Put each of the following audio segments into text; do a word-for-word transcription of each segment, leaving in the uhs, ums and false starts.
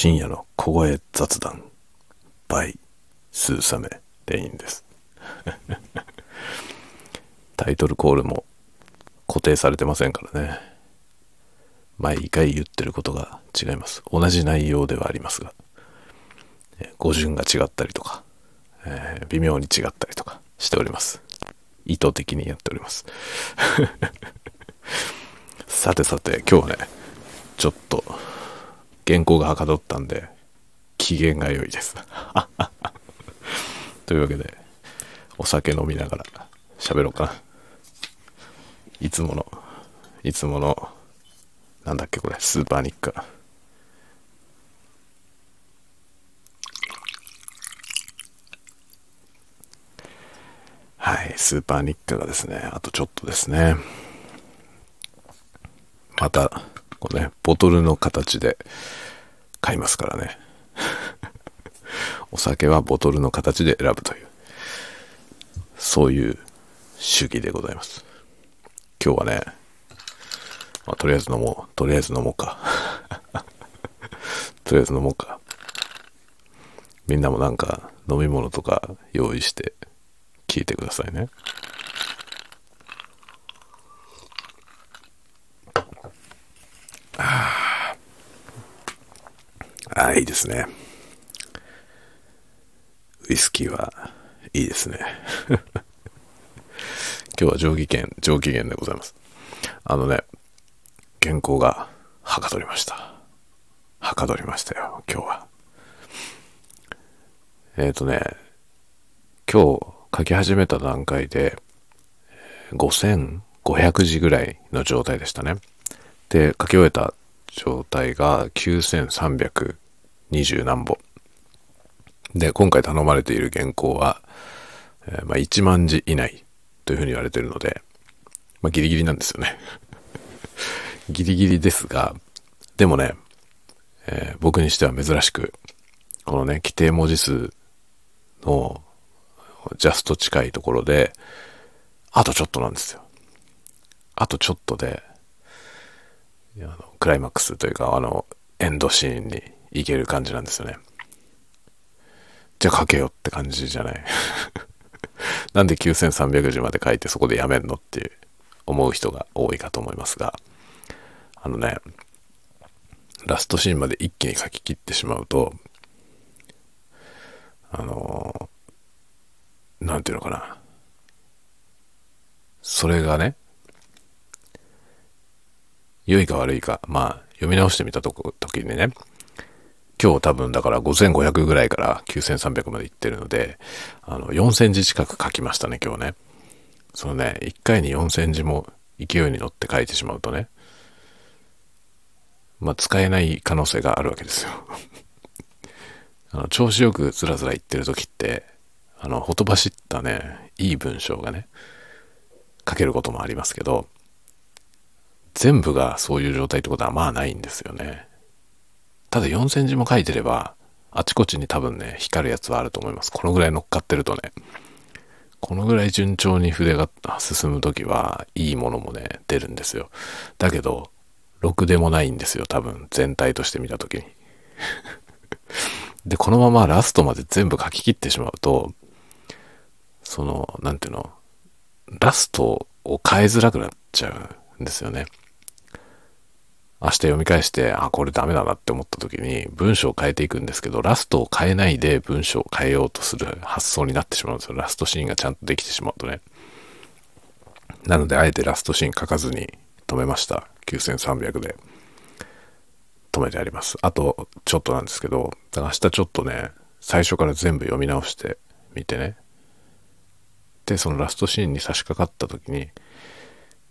深夜の小声雑談 by スーサメレインですタイトルコールも固定されてませんからね、毎回言ってることが違います。同じ内容ではありますが、語順が違ったりとか、えー、微妙に違ったりとかしております。意図的にやっておりますさてさて、今日はねちょっと原稿がはかどったんで機嫌が良いですというわけでお酒飲みながら喋ろうかな。いつものいつものなんだっけこれ、スーパーニッカ。はい、スーパーニッカがですね、あとちょっとですね、またこれねボトルの形で買いますからねお酒はボトルの形で選ぶという、そういう主義でございます。今日はね、まあ、とりあえず飲もうとりあえず飲もうかとりあえず飲もうかみんなもなんか飲み物とか用意して聞いてくださいね。ああ、いいですね。ウイスキーはいいですね今日は上機嫌上機嫌でございます。あのね、原稿がはかどりましたはかどりましたよ今日は。えっとね今日書き始めた段階でごせんごひゃくじぐらいの状態でしたね。で、書き終えた状態がきゅうせんさんびゃくにじゅう何本で、今回頼まれている原稿は、えーまあ、いちまんじ以内というふうに言われているので、まあ、ギリギリなんですよねギリギリですが、でもね、えー、僕にしては珍しくこのね規定文字数のジャスト近いところで、あとちょっとなんですよ。あとちょっとで、あのクライマックスというか、あのエンドシーンに行ける感じなんですよね。じゃあ書けよって感じじゃないなんできゅうせんさんびゃくじまで書いてそこでやめんのって思う人が多いかと思いますが、あのね、ラストシーンまで一気に書き切ってしまうと、あのーなんていうのかな、それがね良いか悪いか、まあ読み直してみたとこ時にね、今日多分だからごせんごひゃくぐらいからきゅうせんさんびゃくまでいってるので、あのよんせんじ近く書きましたね今日ね。そのね、いっかいによんせんじも勢いに乗って書いてしまうとね、まあ使えない可能性があるわけですよあの調子よくずらずらいってる時って、あのほとばしったねいい文章がね書けることもありますけど、全部がそういう状態ってことはまあないんですよね。ただよんせんじも書いてればあちこちに多分ね光るやつはあると思います。このぐらい乗っかってるとね、このぐらい順調に筆が進むときはいいものもね出るんですよ。だけどろくでもないんですよ多分全体として見たときにでこのままラストまで全部書き切ってしまうと、そのなんていうの、ラストを変えづらくなっちゃうんですよね。明日読み返して、あこれダメだなって思った時に文章を変えていくんですけど、ラストを変えないで文章を変えようとする発想になってしまうんですよ。ラストシーンがちゃんとできてしまうとね。なのであえてラストシーン書かずに止めました。きゅうせんさんびゃくで止めてあります。あとちょっとなんですけど、だから明日ちょっとね最初から全部読み直してみてね、でそのラストシーンに差し掛かった時に、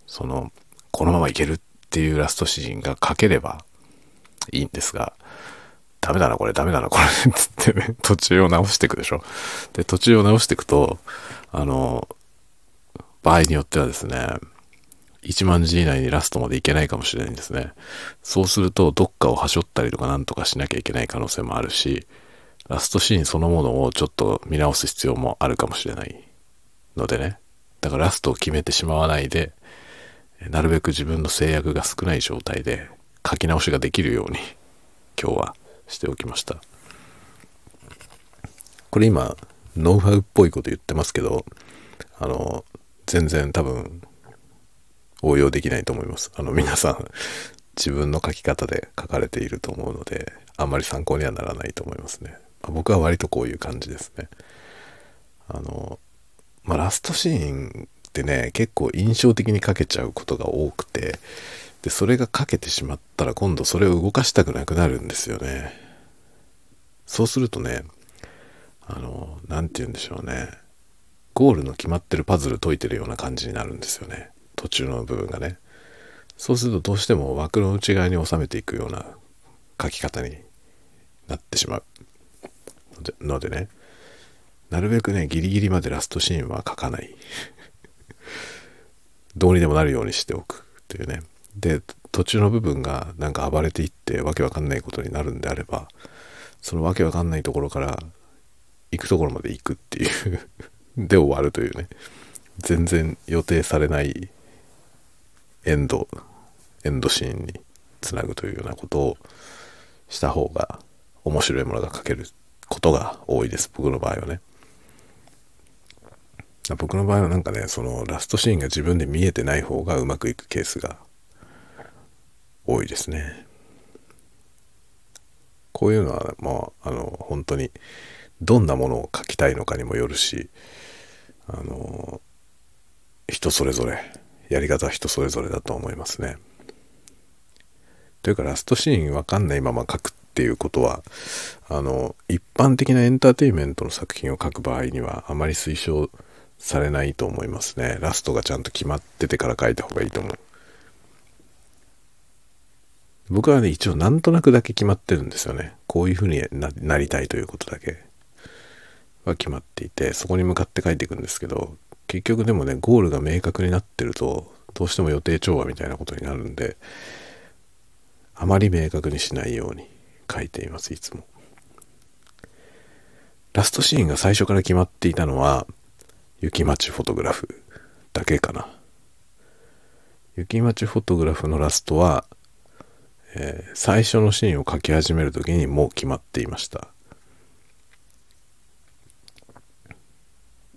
そのこのままいけるっていうラストシーンが書ければいいんですが、ダメだなこれダメだなこれつってね途中を直していくでしょ。で途中を直していくと、あの場合によってはですねいちまん字以内にラストまでいけないかもしれないんですね。そうするとどっかをはしょったりとかなんとかしなきゃいけない可能性もあるし、ラストシーンそのものをちょっと見直す必要もあるかもしれないのでね。だからラストを決めてしまわないで、なるべく自分の制約が少ない状態で書き直しができるように今日はしておきました。これ今ノウハウっぽいこと言ってますけど、あの全然多分応用できないと思います。あの皆さん自分の書き方で書かれていると思うので、あんまり参考にはならないと思いますね。まあ、僕は割とこういう感じですね。あの、まあ、ラストシーンってね、結構印象的に書けちゃうことが多くて、でそれが書けてしまったら今度それを動かしたくなくなるんですよね。そうするとね、あのなんて言うんでしょうね、ゴールの決まってるパズル解いてるような感じになるんですよね、途中の部分がね。そうするとどうしても枠の内側に収めていくような書き方になってしまうのでね、なるべくねギリギリまでラストシーンは書かないどうにでもなるようにしておくっていうね。で途中の部分がなんか暴れていってわけわかんないことになるんであれば、そのわけわかんないところから行くところまで行くっていうで終わるというね、全然予定されないエンドエンドシーンにつなぐというようなことをした方が面白いものが書けることが多いです、僕の場合はね。僕の場合はなんかね、そのラストシーンが自分で見えてない方がうまくいくケースが多いですね。こういうのはまああの本当にどんなものを書きたいのかにもよるし、あの人それぞれ、やり方は人それぞれだと思いますね。というかラストシーンわかんないまま書くっていうことは、あの一般的なエンターテインメントの作品を書く場合にはあまり推奨されないと思いますね。ラストがちゃんと決まっててから書いた方がいいと思う。僕はね一応なんとなくだけ決まってるんですよね。こういうふうに な, なりたいということだけは決まっていて、そこに向かって書いていくんですけど、結局でもねゴールが明確になってるとどうしても予定調和みたいなことになるんで、あまり明確にしないように書いています。いつもラストシーンが最初から決まっていたのは雪待フォトグラフだけかな。雪待フォトグラフのラストは、えー、最初のシーンを書き始めるときにもう決まっていました。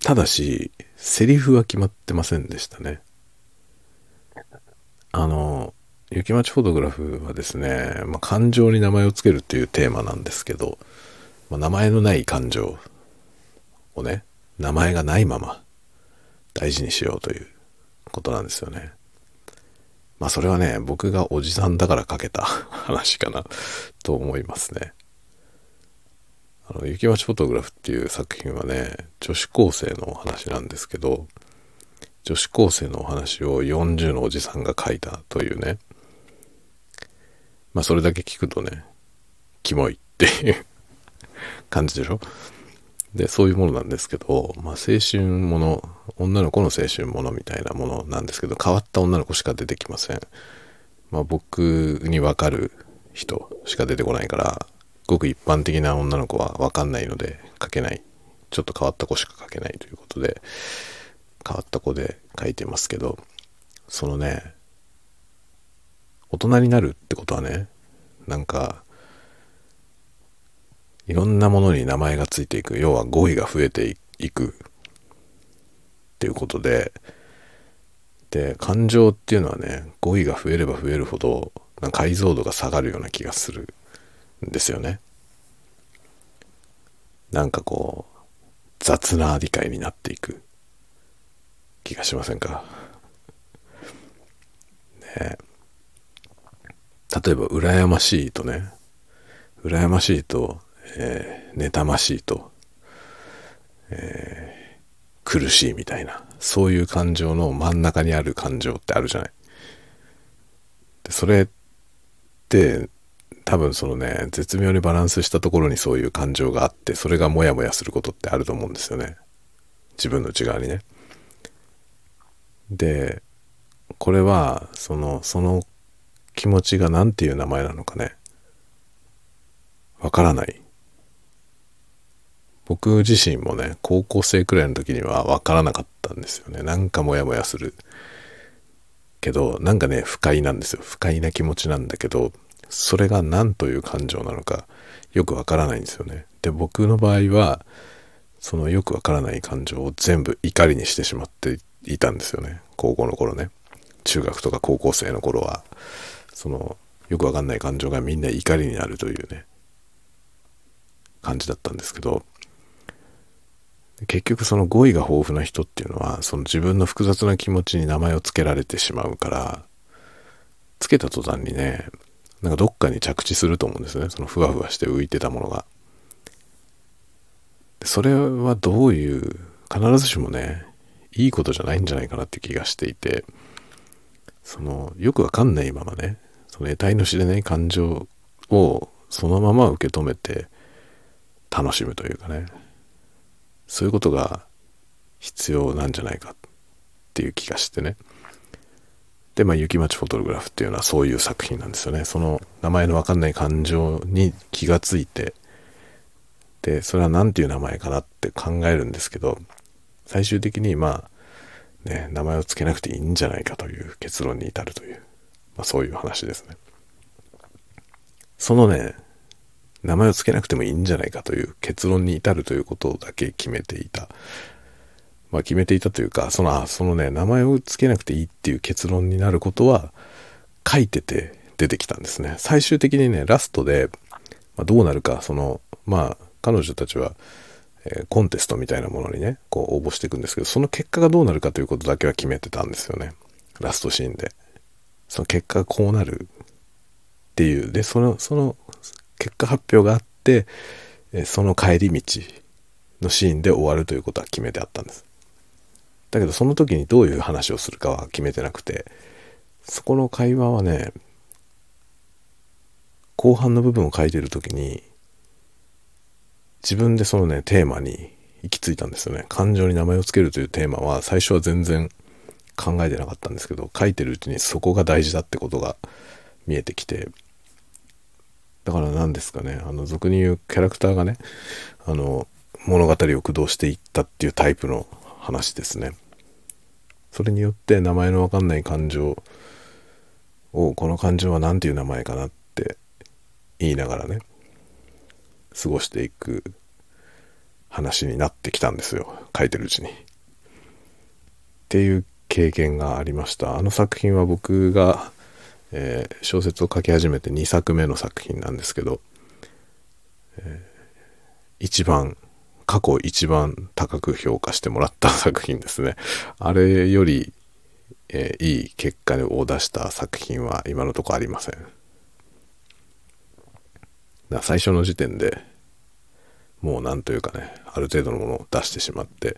ただしセリフは決まってませんでしたね。あの雪待フォトグラフはですね、まあ、感情に名前をつけるっていうテーマなんですけど、まあ、名前のない感情をね、名前がないまま大事にしようということなんですよね。まあそれはね、僕がおじさんだから書けた話かなと思いますね。あの雪待フォトグラフっていう作品はね、女子高生のお話なんですけど、女子高生のお話をよんじゅうのおじさんが書いたというね、まあそれだけ聞くとね、キモいっていう感じでしょ。でそういうものなんですけど、まあ、青春もの、女の子の青春ものみたいなものなんですけど、変わった女の子しか出てきません。まあ、僕に分かる人しか出てこないから、ごく一般的な女の子は分かんないので書けない。ちょっと変わった子しか書けないということで、変わった子で書いてますけど、そのね、大人になるってことはね、なんか、いろんなものに名前がついていく、要は語彙が増えていくっていうことで、で感情っていうのはね、語彙が増えれば増えるほどなんか解像度が下がるような気がするんですよね。なんかこう雑な理解になっていく気がしませんかね。例えば羨ましいとね、羨ましいとえー、妬ましいと、えー、苦しいみたいな、そういう感情の真ん中にある感情ってあるじゃない。でそれって多分そのね、絶妙にバランスしたところにそういう感情があって、それがモヤモヤすることってあると思うんですよね、自分の内側にね。でこれはそのその気持ちがなんていう名前なのかね、わからない。僕自身もね、高校生くらいの時には分からなかったんですよね。なんかモヤモヤするけど、なんかね不快なんですよ。不快な気持ちなんだけど、それが何という感情なのかよくわからないんですよね。で、僕の場合はそのよくわからない感情を全部怒りにしてしまっていたんですよね。高校の頃ね、中学とか高校生の頃はそのよくわかんない感情がみんな怒りになるというね感じだったんですけど、結局その語彙が豊富な人っていうのはその自分の複雑な気持ちに名前をつけられてしまうから、つけた途端にね、なんかどっかに着地すると思うんですね、そのふわふわして浮いてたものが。それはどういう必ずしもねいいことじゃないんじゃないかなって気がしていて、そのよくわかんないままね、その得体の知れない感情をそのまま受け止めて楽しむというかね、そういうことが必要なんじゃないかっていう気がしてね。で、まあ雪町フォトグラフっていうのはそういう作品なんですよね。その名前のわかんない感情に気がついて、でそれは何ていう名前かなって考えるんですけど、最終的にまあね、名前をつけなくていいんじゃないかという結論に至るという、まあ、そういう話ですね。そのね、名前をつけなくてもいいんじゃないかという結論に至るということだけ決めていた。まあ決めていたというか、その、そのね、名前をつけなくていいっていう結論になることは書いてて出てきたんですね。最終的にね、ラストで、まあ、どうなるか、その、まあ彼女たちは、えー、コンテストみたいなものにね、こう応募していくんですけど、その結果がどうなるかということだけは決めてたんですよね。ラストシーンで。その結果がこうなるっていう。で、その、その、結果発表があってその帰り道のシーンで終わるということは決めてあったんです。だけどその時にどういう話をするかは決めてなくて、そこの会話はね、後半の部分を書いてる時に自分でそのねテーマに行き着いたんですよね。感情に名前をつけるというテーマは最初は全然考えてなかったんですけど、書いてるうちにそこが大事だってことが見えてきて、だから何ですかね、あの俗に言うキャラクターがね、あの物語を駆動していったっていうタイプの話ですね。それによって名前のわかんない感情を、この感情は何ていう名前かなって言いながらね過ごしていく話になってきたんですよ、書いてるうちに。っていう経験がありました。あの作品は僕がえー、小説を書き始めてにさくめの作品なんですけど、えー、一番過去一番高く評価してもらった作品ですね。あれより、えー、いい結果を出した作品は今のところありません。だ最初の時点でもうなんというかね、ある程度のものを出してしまって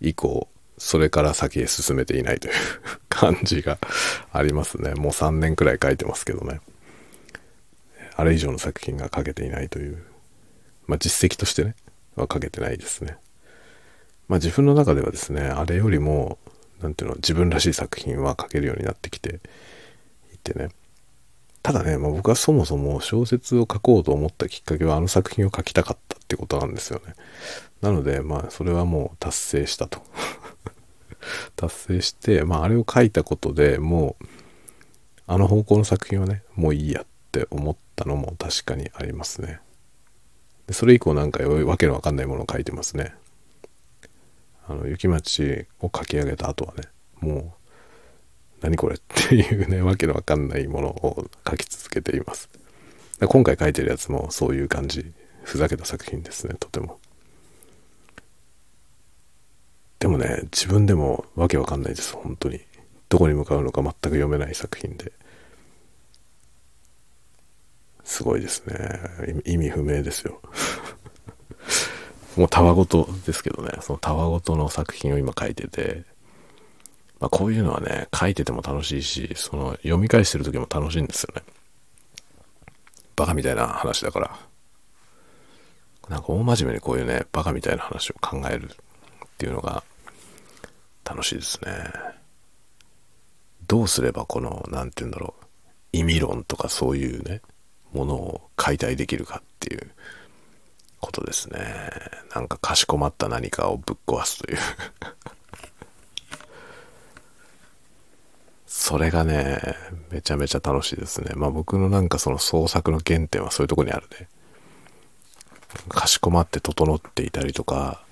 以降それから先へ進めていないという感じがありますね。もうさんねんくらい書いてますけどね、あれ以上の作品が書けていないという、まあ実績としてねは書けてないですね。まあ自分の中ではですね、あれよりもなんていうの、自分らしい作品は書けるようになってきていてね。ただね、まあ、僕はそもそも小説を書こうと思ったきっかけはあの作品を書きたかったってことなんですよね。なのでまあそれはもう達成したと達成して、まあ、あれを書いたことでもうあの方向の作品はねもういいやって思ったのも確かにありますね。でそれ以降なんかわけのわかんないものを書いてますね。あの雪町を書き上げた後はね、もう何これっていうねわけのわかんないものを書き続けています。で今回書いてるやつもそういう感じ、ふざけた作品ですね、とても。でもね、自分でもわけわかんないです、本当に。どこに向かうのか全く読めない作品で、すごいですね。意味不明ですよもうたわごとですけどね、そのたわごとの作品を今書いてて、まあ、こういうのはね書いてても楽しいし、その読み返してる時も楽しいんですよね。バカみたいな話だから、なんか大真面目にこういうねバカみたいな話を考えるっていうのが楽しいですね。どうすればこのなんていうんだろう、意味論とかそういうねものを解体できるかっていうことですね。なんかかしこまった何かをぶっ壊すというそれがね、めちゃめちゃ楽しいですね。まあ僕のなんかその創作の原点はそういうとこにあるね。かしこまって整っていたりとか、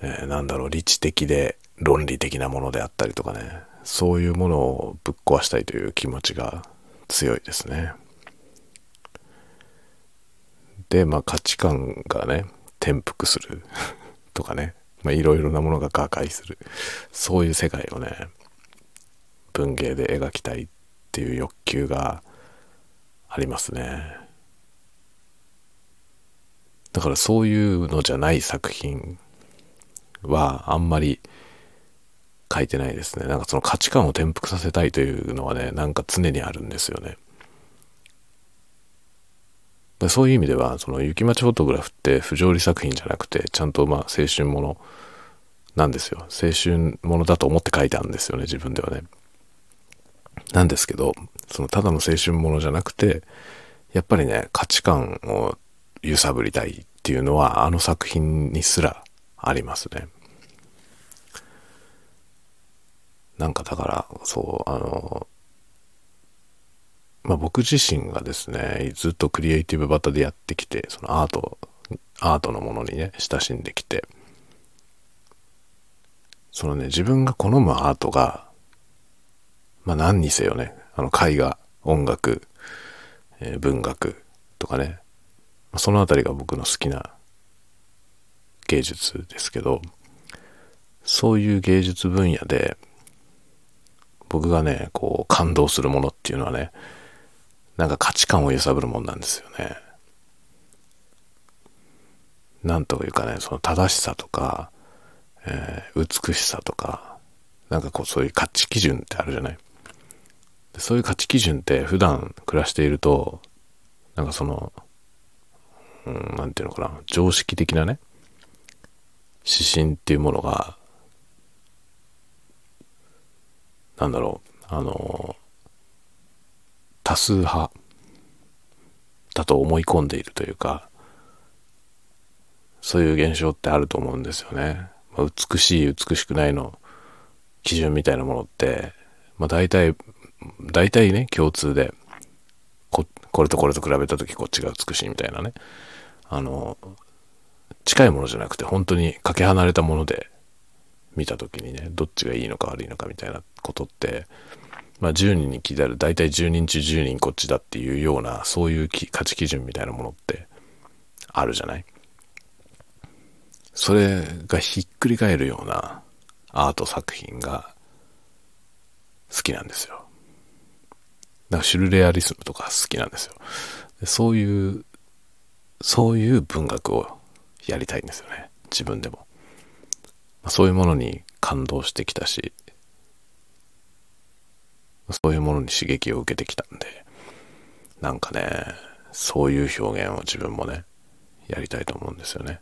えー、なんだろう、理知的で論理的なものであったりとかね、そういうものをぶっ壊したいという気持ちが強いですね。で、まあ価値観がね、転覆するとかね、まあいろいろなものが瓦解する、そういう世界をね、文芸で描きたいっていう欲求がありますね。だからそういうのじゃない作品はあんまり書いてないですね。なんかその価値観を転覆させたいというのはね、なんか常にあるんですよね。そういう意味ではその雪町フォトグラフって不条理作品じゃなくて、ちゃんとまあ青春ものなんですよ。青春ものだと思って書いたんですよね、自分ではね。なんですけど、そのただの青春ものじゃなくて、やっぱりね、価値観を揺さぶりたいっていうのはあの作品にすらありますね。なんかだからそうあの、まあ、僕自身がですね、ずっとクリエイティブバタでやってきて、そのアートアートのものにね親しんできて、そのね自分が好むアートがまあ何にせよね、あの絵画、音楽、えー、文学とかね、そのあたりが僕の好きな芸術ですけど、そういう芸術分野で僕がね、こう感動するものっていうのはね、なんか価値観を揺さぶるもんなんですよね。なんというかね、その正しさとか、えー、美しさとか、なんかこうそういう価値基準ってあるじゃない。そういう価値基準って普段暮らしていると、なんかその、うん、なんていうのかな、常識的なね、指針っていうものが、なんだろう、あの、多数派だと思い込んでいるというか、そういう現象ってあると思うんですよね。まあ、美しい、美しくないの基準みたいなものって、まあ大体、大体ね、共通で、こ、これとこれと比べたときこっちが美しいみたいなね、あの、近いものじゃなくて本当にかけ離れたもので見たときにね、どっちがいいのか悪いのかみたいなことって、まあじゅうにんに聞いたら大体じゅうにん中じゅうにんこっちだっていうような、そういうき価値基準みたいなものってあるじゃない。それがひっくり返るようなアート作品が好きなんですよ。なんかシュルレアリスムとか好きなんですよ。そういうそういう文学をやりたいんですよね、自分でも。そういうものに感動してきたし、そういうものに刺激を受けてきたんで、なんかね、そういう表現を自分もねやりたいと思うんですよね。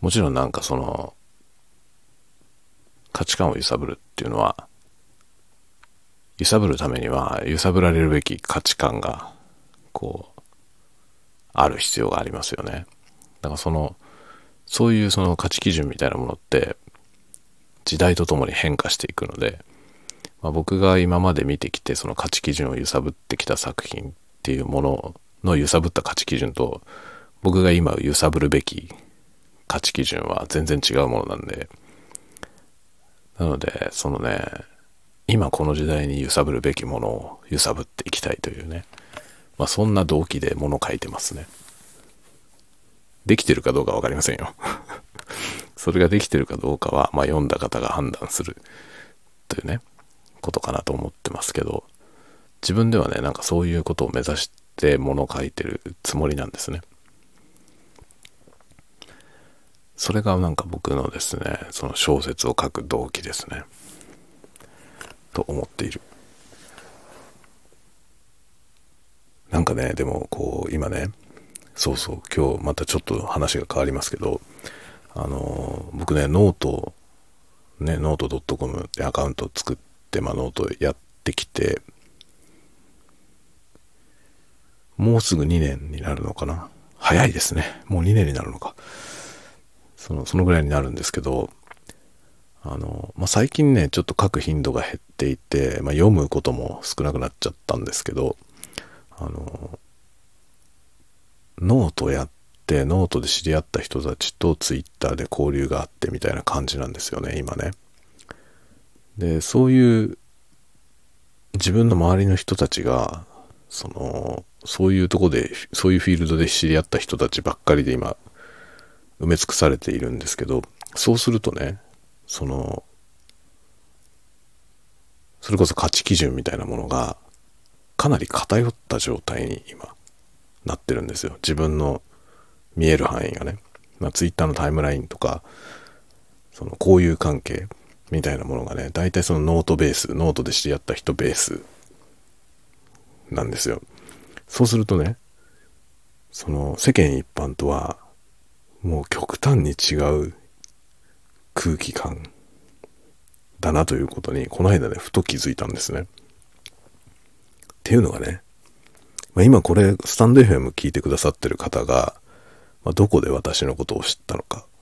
もちろんなんかその価値観を揺さぶるっていうのは、揺さぶるためには揺さぶられるべき価値観がこうある必要がありますよね。だからそのそういうその価値基準みたいなものって時代とともに変化していくので、まあ、僕が今まで見てきてその価値基準を揺さぶってきた作品っていうものの揺さぶった価値基準と、僕が今揺さぶるべき価値基準は全然違うものなんで、なのでそのね、今この時代に揺さぶるべきものを揺さぶっていきたいというね、まあそんな動機で物を書いてますね。できてるかどうかわかりませんよそれができてるかどうかは、まあ読んだ方が判断するというねことかなと思ってますけど、自分ではねなんかそういうことを目指して物を書いてるつもりなんですね。それがなんか僕のですね、その小説を書く動機ですねと思っている。なんかね、でもこう今ね、そうそう、今日またちょっと話が変わりますけど、あの僕ねノートねノート .com でアカウントを作って、まあ、ノートやってきてもうすぐにねんになるのかな。早いですね、もうにねんになるのか。その、そのぐらいになるんですけど、あの、まあ、最近ねちょっと書く頻度が減っていて、まあ、読むことも少なくなっちゃったんですけど、あのノートやってノートで知り合った人たちとツイッターで交流があってみたいな感じなんですよね今ね。でそういう自分の周りの人たちがそのそういうとこでそういうフィールドで知り合った人たちばっかりで今埋め尽くされているんですけど、そうするとねそのそれこそ価値基準みたいなものがかなり偏った状態に今なってるんですよ。自分の見える範囲がね、まあ、ツイッターのタイムラインとかその交友関係みたいなものがねだいたいそのノートベースノートで知り合った人ベースなんですよ。そうするとねその世間一般とはもう極端に違う空気感だなということにこの間ねふと気づいたんですね。っていうのがね、まあ、今これスタンド エフエム 聞いてくださってる方が、まあ、どこで私のことを知ったのかっ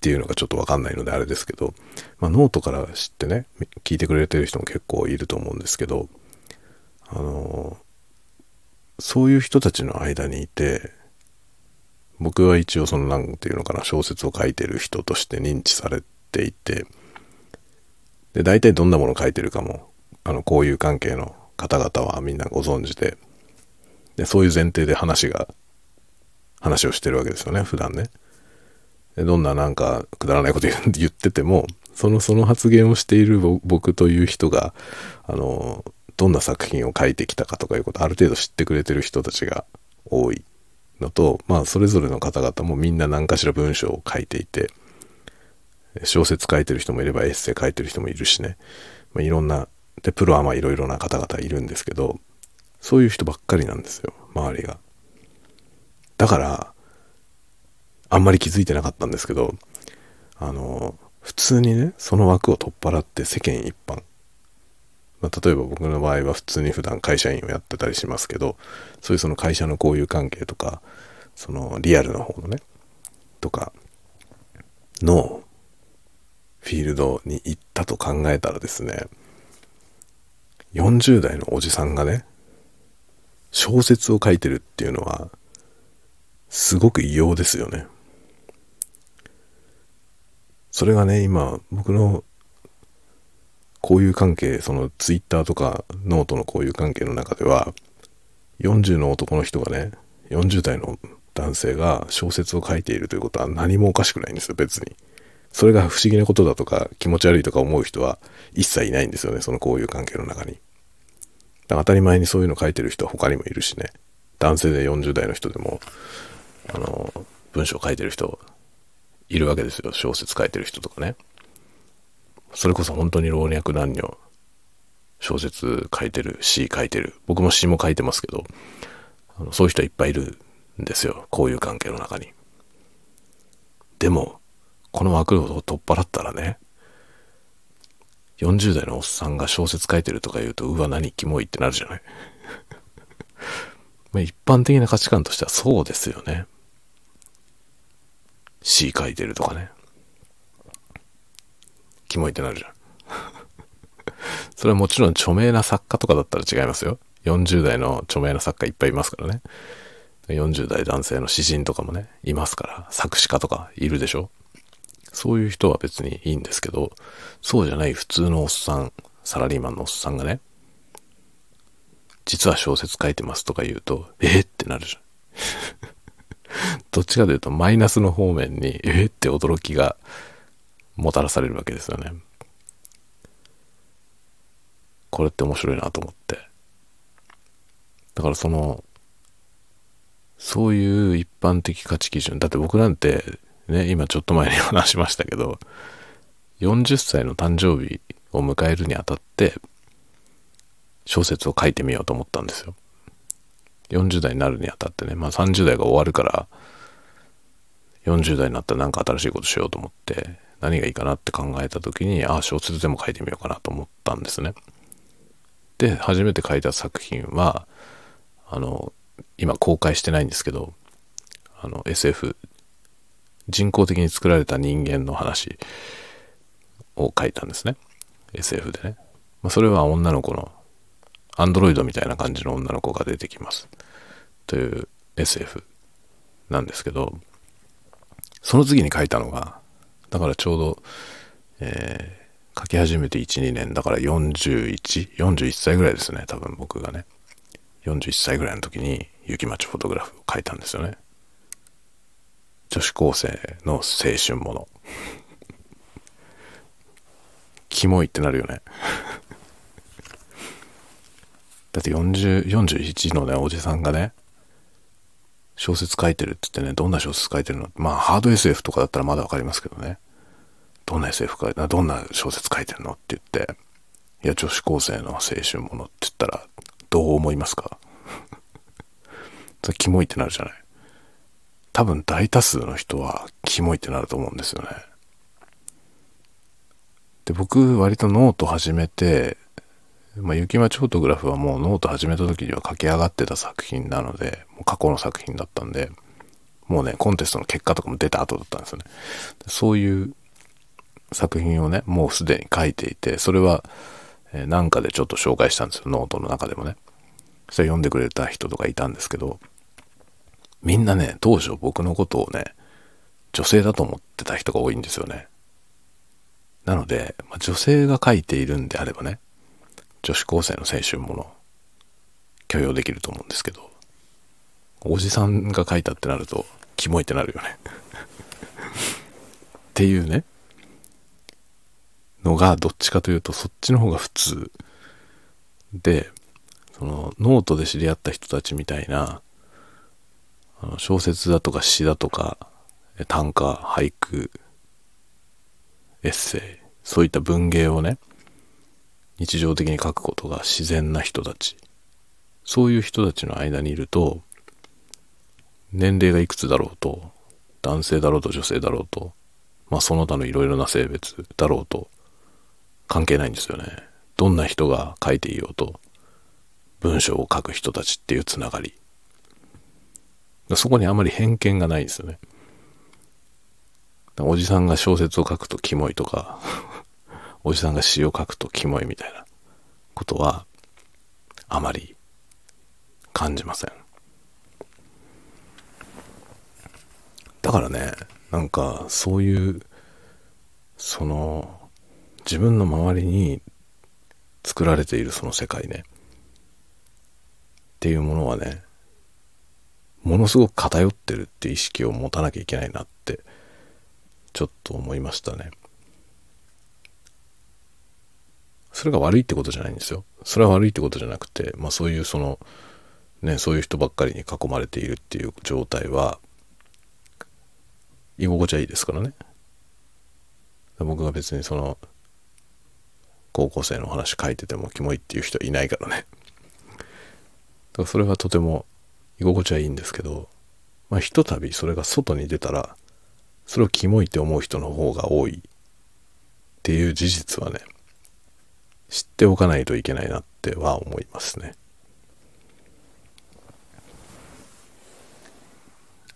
ていうのがちょっとわかんないのであれですけど、まあ、ノートから知ってね聞いてくれてる人も結構いると思うんですけど、あのそういう人たちの間にいて僕は一応そのなんていうのかな小説を書いてる人として認知されていて、で大体どんなものを書いてるかもあの交友関係の方々はみんなご存知で、でそういう前提で話が話をしてるわけですよね普段ね。でどんななんかくだらないこと言っててもそのその発言をしている僕という人があのどんな作品を書いてきたかとかいうことある程度知ってくれてる人たちが多いのと、まあそれぞれの方々もみんな何かしら文章を書いていて、小説書いてる人もいればエッセイ書いてる人もいるしね、まあ、いろんなでプロはまあいろいろな方々いるんですけど、そういう人ばっかりなんですよ周りが。だからあんまり気づいてなかったんですけど、あの普通にねその枠を取っ払って世間一般、まあ、例えば僕の場合は普通に普段会社員をやってたりしますけど、そういうその会社の交友関係とかそのリアルの方のねとかのフィールドに行ったと考えたらですね、よんじゅう代のおじさんがね小説を書いてるっていうのはすごく異様ですよね。それがね今僕の交友関係そのツイッターとかノートの交友関係の中ではよんじゅうの男の人がねよんじゅう代の男性が小説を書いているということは何もおかしくないんですよ別に。それが不思議なことだとか気持ち悪いとか思う人は一切いないんですよねその交友関係の中に。当たり前にそういうの書いてる人は他にもいるしね、男性でよんじゅう代の人でもあの文章書いてる人いるわけですよ、小説書いてる人とかね。それこそ本当に老若男女小説書いてる、詩書いてる、僕も詩も書いてますけど、あのそういう人はいっぱいいるんですよ交友関係の中に。でもこの枠を取っ払ったらねよんじゅう代のおっさんが小説書いてるとか言うとうわ何キモいってなるじゃないまあ一般的な価値観としてはそうですよね、詩書いてるとかねキモいってなるじゃんそれはもちろん著名な作家とかだったら違いますよ。よんじゅう代の著名な作家いっぱいいますからね、よんじゅう代男性の詩人とかもねいますから、作詞家とかいるでしょ。そういう人は別にいいんですけど、そうじゃない普通のおっさんサラリーマンのおっさんがね実は小説書いてますとか言うとえー、ってなるじゃんどっちかというとマイナスの方面にえー、って驚きがもたらされるわけですよね。これって面白いなと思って、だからそのそういう一般的価値基準だって僕なんてね今ちょっと前に話しましたけどよんじゅっさいの誕生日を迎えるにあたって小説を書いてみようと思ったんですよよんじゅう代になるにあたってね。まあさんじゅう代が終わるからよんじゅう代になったらなんか新しいことしようと思って何がいいかなって考えた時にああ小説でも書いてみようかなと思ったんですね。で初めて書いた作品はあの今公開してないんですけどあの エスエフ 人工的に作られた人間の話を書いたんですね、 エスエフ でね、まあ、それは女の子のアンドロイドみたいな感じの女の子が出てきますという エスエフ なんですけど、その次に書いたのがだからちょうど、えー、書き始めて いちにねんだからよんじゅういち、よんじゅういっさいぐらいですね、多分僕がねよんじゅういっさいぐらいの時に雪町フォトグラフを書いたんですよね。女子高生の青春ものキモいってなるよねだってよんじゅう、よんじゅういちのねおじさんがね小説書いてるって言ってね、どんな小説書いてるの、まあハード エスエフ とかだったらまだわかりますけどね、どんな エスエフ 書いてるの、どんな小説書いてるのって言って、いや女子高生の青春ものって言ったらどう思いますかそれキモいってなるじゃない。多分大多数の人はキモいってなると思うんですよね。で僕割とノート始めて、まあ、雪町フォトグラフはもうノート始めた時には書き上がってた作品なので、もう過去の作品だったんで、もうねコンテストの結果とかも出た後だったんですよね。そういう作品をねもうすでに書いていて、それはなんかでちょっと紹介したんですよ、ノートの中でもね。それ読んでくれた人とかいたんですけど、みんなね当初僕のことをね女性だと思ってた人が多いんですよね。なので、まあ、女性が書いているんであればね女子高生の青春もの許容できると思うんですけど、おじさんが書いたってなるとキモいってなるよねっていうねのがどっちかというとそっちの方が普通で、そのノートで知り合った人たちみたいなあの小説だとか詩だとか短歌、俳句、エッセイ、そういった文芸をね日常的に書くことが自然な人たち、そういう人たちの間にいると年齢がいくつだろうと男性だろうと女性だろうと、まあその他のいろいろな性別だろうと関係ないんですよね。どんな人が書いていようと文章を書く人たちっていうつながり、そこにあまり偏見がないんですよね。おじさんが小説を書くとキモいとかおじさんが詩を書くとキモいみたいなことはあまり感じません。だからねなんかそういうその自分の周りに作られているその世界ねっていうものはねものすごく偏ってるって意識を持たなきゃいけないなってちょっと思いましたね。それが悪いってことじゃないんですよ。それは悪いってことじゃなくて、まあそういうそのねそういう人ばっかりに囲まれているっていう状態は居心地はいいですからね。僕が別にその高校生の話書いててもキモいっていう人はいないからね。だからそれはとても居心地はいいんですけど、まあ、ひとたびそれが外に出たらそれをキモいって思う人の方が多いっていう事実はね知っておかないといけないなっては思いますね。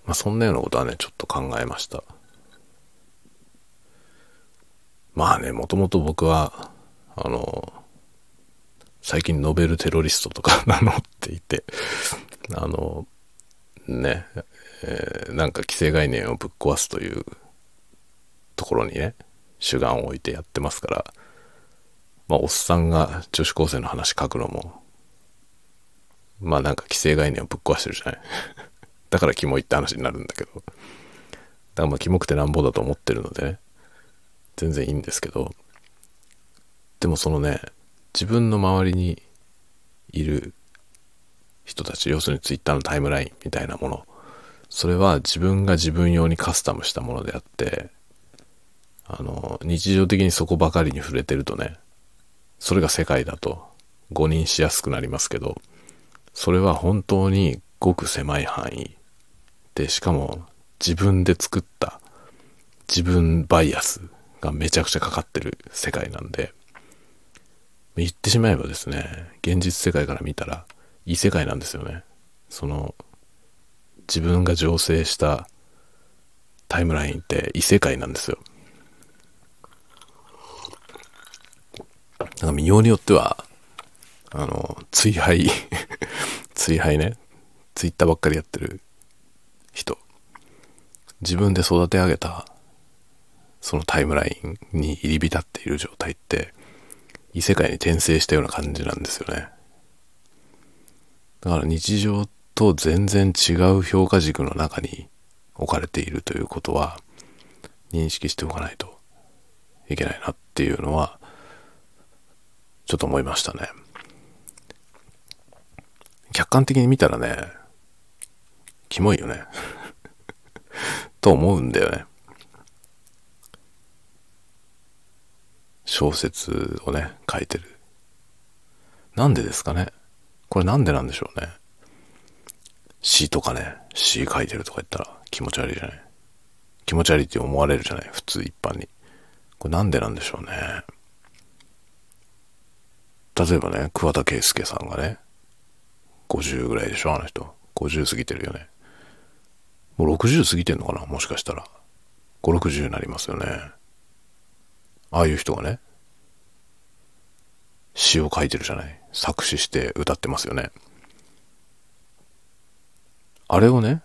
まあそんなようなことはねちょっと考えました。まあねもともと僕はあの最近ノベルテロリストとか名乗っていてあのね、えー、なんか既成概念をぶっ壊すというところにね主眼を置いてやってますから、まあおっさんが女子高生の話書くのもまあなんか既成概念をぶっ壊してるじゃないだからキモいって話になるんだけど、だからまあキモくてなんぼだと思ってるのでね全然いいんですけど、でもそのね自分の周りにいる人たち、要するにツイッターのタイムラインみたいなもの、それは自分が自分用にカスタムしたものであって、あの日常的にそこばかりに触れてるとねそれが世界だと誤認しやすくなりますけど、それは本当にごく狭い範囲で、しかも自分で作った自分バイアスがめちゃくちゃかかってる世界なんで、言ってしまえばですね現実世界から見たら異世界なんですよね。その自分が醸成したタイムラインって異世界なんですよ。なんか民謡によってはあの追廃追廃ね、ツイッターばっかりやってる人、自分で育て上げたそのタイムラインに入り浸っている状態って異世界に転生したような感じなんですよね。だから日常と全然違う評価軸の中に置かれているということは認識しておかないといけないなっていうのはちょっと思いましたね。客観的に見たらね、キモいよねと思うんだよね。小説をね書いてる、なんでですかね、これなんでなんでしょうね。詩とかね、詩書いてるとか言ったら気持ち悪いじゃない、気持ち悪いって思われるじゃない、普通一般に。これなんでなんでしょうね。例えばね、桑田佳祐さんがねごじゅうぐらいでしょ、あの人ごじゅう過ぎてるよね。もうろくじゅう過ぎてんのかな、もしかしたらごじゅう、ろくじゅうになりますよね。ああいう人がね詩を書いてるじゃない、作詞して歌ってますよね。あれをね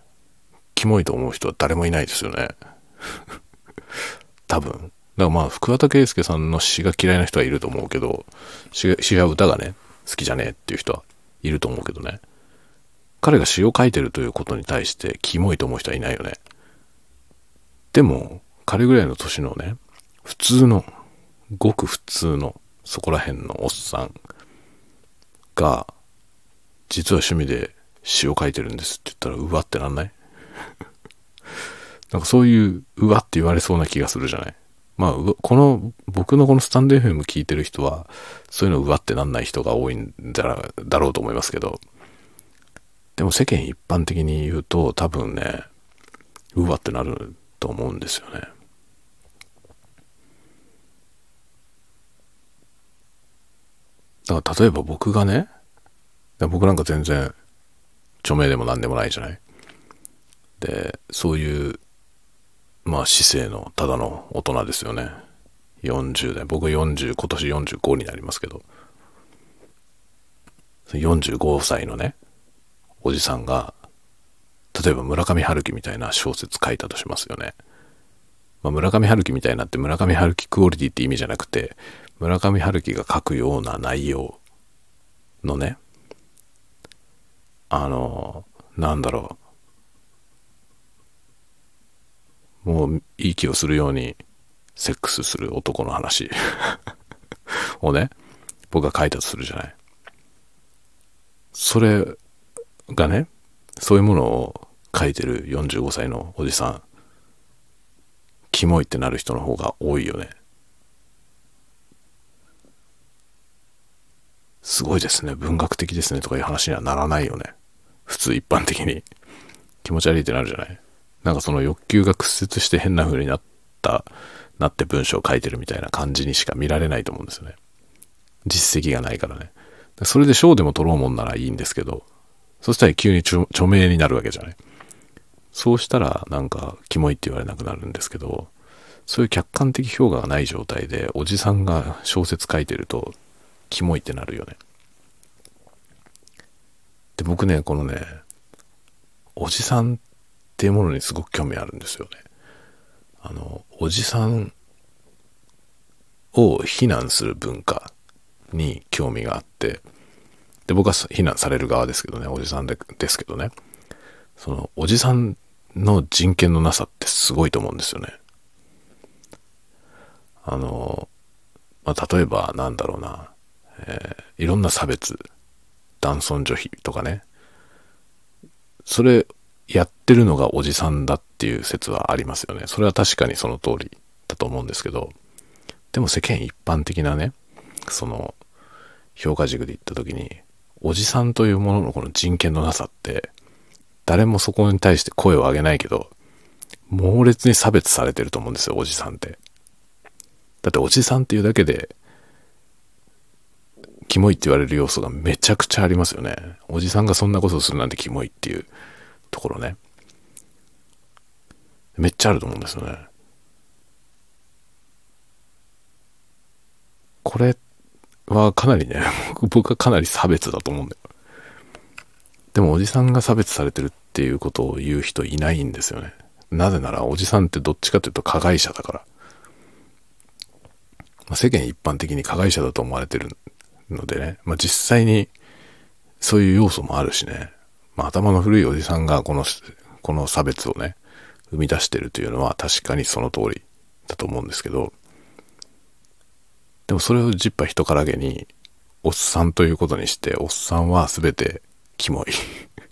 キモいと思う人は誰もいないですよね多分。だからまあ福田圭介さんの詩が嫌いな人はいると思うけど、詩や歌がね好きじゃねえっていう人はいると思うけどね、彼が詩を書いてるということに対してキモいと思う人はいないよね。でも彼ぐらいの年のね、普通のごく普通のそこら辺のおっさんが実は趣味で詩を書いてるんですって言ったらうわってなんないなんかそういううわって言われそうな気がするじゃない。まあこの僕のこのスタンド エフエム 聞いてる人はそういうのうわってなんない人が多いんだろうと思いますけど、でも世間一般的に言うと多分ねうわってなると思うんですよね。だから例えば僕がね、僕なんか全然著名でも何でもないじゃない。で、そういうまあ市政のただの大人ですよね。よんじゅうだい、僕よんじゅう、今年よんじゅうごになりますけど、よんじゅうごさいのねおじさんが例えば村上春樹みたいな小説書いたとしますよね。まあ、村上春樹みたいなって村上春樹クオリティって意味じゃなくて、村上春樹が書くような内容のね、あのなんだろう、もう息をするようにセックスする男の話をね僕が書いたとするじゃない。それがね、そういうものを書いてるよんじゅうごさいのおじさん、キモいってなる人の方が多いよね。すごいですね、文学的ですねとかいう話にはならないよね、普通一般的に。気持ち悪いってなるじゃない。なんかその欲求が屈折して変な風になったなって文章を書いてるみたいな感じにしか見られないと思うんですよね、実績がないからね。それで賞でも取ろうもんならいいんですけど、そしたら急に著名になるわけじゃない。そうしたらなんかキモいって言われなくなるんですけど、そういう客観的評価がない状態でおじさんが小説書いてるとキモいってなるよね。で僕ね、このねおじさんっていうものにすごく興味あるんですよね。あのおじさんを非難する文化に興味があって、で僕は非難される側ですけどね、おじさんでですけどね、そのおじさんの人権のなさってすごいと思うんですよね。あの、まあ、例えばなんだろうな、えー、いろんな差別、男尊女卑とかね、それやってるのがおじさんだっていう説はありますよね。それは確かにその通りだと思うんですけど、でも世間一般的なねその評価軸で言った時におじさんというもののこの人権のなさって、誰もそこに対して声を上げないけど猛烈に差別されてると思うんですよ、おじさんって。だっておじさんっていうだけでキモいって言われる要素がめちゃくちゃありますよね。おじさんがそんなことをするなんてキモいっていうところね、めっちゃあると思うんですよね。これはかなりね、僕はかなり差別だと思うんだよ。でもおじさんが差別されてるっていうことを言う人いないんですよね。なぜならおじさんってどっちかというと加害者だから、まあ、世間一般的に加害者だと思われてるのでね、まあ、実際にそういう要素もあるしね、まあ、頭の古いおじさんがこの、この差別をね生み出してるというのは確かにその通りだと思うんですけど、でもそれをじっぱひとからげにおっさんということにして、おっさんは全てキモいっ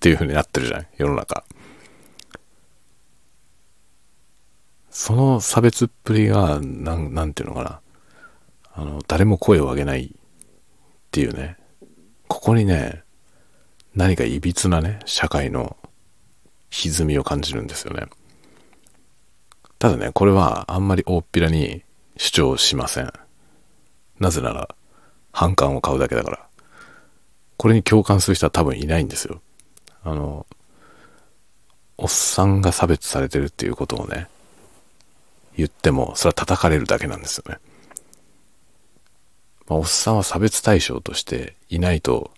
ていう風になってるじゃん、世の中。その差別っぷりがなん、なんていうのかな、あの誰も声を上げないっていうね、ここにね何かいびつなね社会の歪みを感じるんですよね。ただね、これはあんまり大っぴらに主張しません。なぜなら反感を買うだけだから。これに共感する人は多分いないんですよ。あのおっさんが差別されてるっていうことをね言っても、それは叩かれるだけなんですよね。まあ、おっさんは差別対象としていないと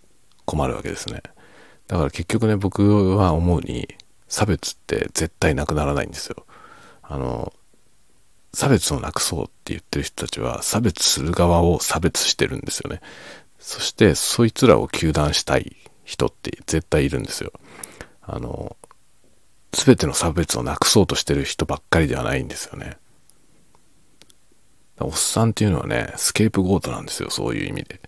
困るわけですね。だから結局ね、僕は思うに差別って絶対なくならないんですよ。あの差別をなくそうって言ってる人たちは差別する側を差別してるんですよね。そしてそいつらを糾弾したい人って絶対いるんですよ。あの全ての差別をなくそうとしてる人ばっかりではないんですよね。おっさんっていうのはねスケープゴートなんですよ、そういう意味で。